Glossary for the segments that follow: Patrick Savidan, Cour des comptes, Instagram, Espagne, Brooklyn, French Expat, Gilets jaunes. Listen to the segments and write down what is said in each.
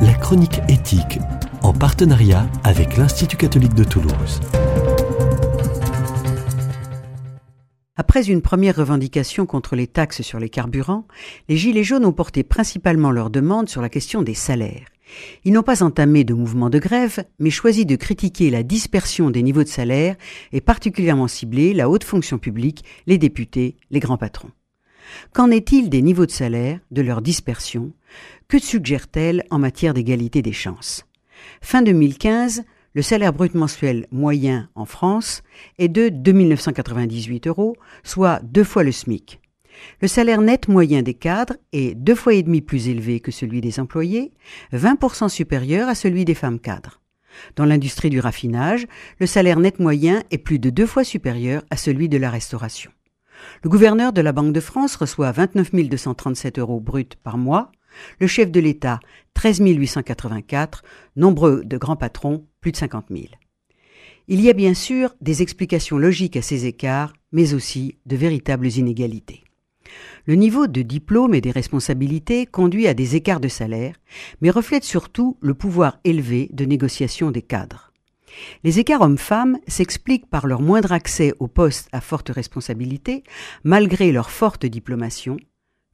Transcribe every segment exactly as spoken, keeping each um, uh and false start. la chronique éthique, en partenariat avec l'Institut catholique de Toulouse. Après une première revendication contre les taxes sur les carburants, les Gilets jaunes ont porté principalement leur demande sur la question des salaires. Ils n'ont pas entamé de mouvement de grève, mais choisi de critiquer la dispersion des niveaux de salaire et particulièrement ciblé la haute fonction publique, les députés, les grands patrons. Qu'en est-il des niveaux de salaire, de leur dispersion? Que suggère-t-elle en matière d'égalité des chances? Fin deux mille quinze, le salaire brut mensuel moyen en France est de deux mille neuf cent quatre-vingt-dix-huit euros, soit deux fois le SMIC. Le salaire net moyen des cadres est deux fois et demi plus élevé que celui des employés, vingt pour cent supérieur à celui des femmes cadres. Dans l'industrie du raffinage, le salaire net moyen est plus de deux fois supérieur à celui de la restauration. Le gouverneur de la Banque de France reçoit vingt-neuf mille deux cent trente-sept euros bruts par mois, le chef de l'État, treize mille huit cent quatre-vingt-quatre, nombreux de grands patrons, plus de cinquante mille. Il y a bien sûr des explications logiques à ces écarts, mais aussi de véritables inégalités. Le niveau de diplôme et des responsabilités conduit à des écarts de salaire, mais reflète surtout le pouvoir élevé de négociation des cadres. Les écarts hommes-femmes s'expliquent par leur moindre accès aux postes à forte responsabilité, malgré leur forte diplomation.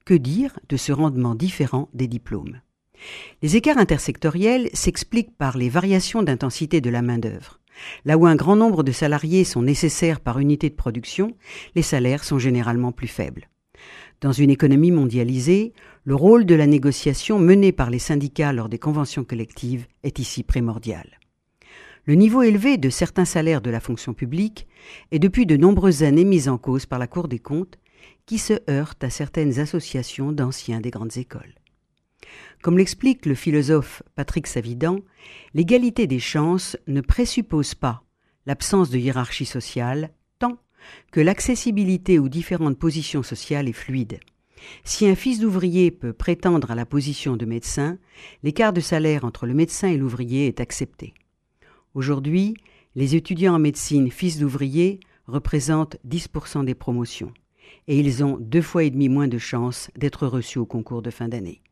Que dire de ce rendement différent des diplômes? Les écarts intersectoriels s'expliquent par les variations d'intensité de la main-d'œuvre. Là où un grand nombre de salariés sont nécessaires par unité de production, les salaires sont généralement plus faibles. Dans une économie mondialisée, le rôle de la négociation menée par les syndicats lors des conventions collectives est ici primordial. Le niveau élevé de certains salaires de la fonction publique est depuis de nombreuses années mis en cause par la Cour des comptes, qui se heurte à certaines associations d'anciens des grandes écoles. Comme l'explique le philosophe Patrick Savidan, l'égalité des chances ne présuppose pas l'absence de hiérarchie sociale tant que l'accessibilité aux différentes positions sociales est fluide. Si un fils d'ouvrier peut prétendre à la position de médecin, l'écart de salaire entre le médecin et l'ouvrier est accepté. Aujourd'hui, les étudiants en médecine fils d'ouvriers représentent dix pour cent des promotions et ils ont deux fois et demi moins de chances d'être reçus au concours de fin d'année.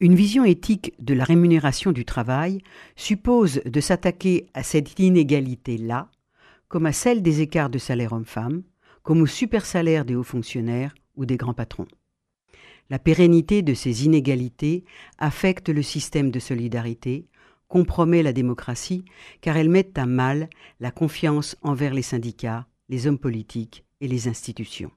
Une vision éthique de la rémunération du travail suppose de s'attaquer à cette inégalité-là, comme à celle des écarts de salaire homme-femme, comme aux supersalaires des hauts fonctionnaires ou des grands patrons. La pérennité de ces inégalités affecte le système de solidarité, compromet la démocratie, car elles mettent à mal la confiance envers les syndicats, les hommes politiques et les institutions.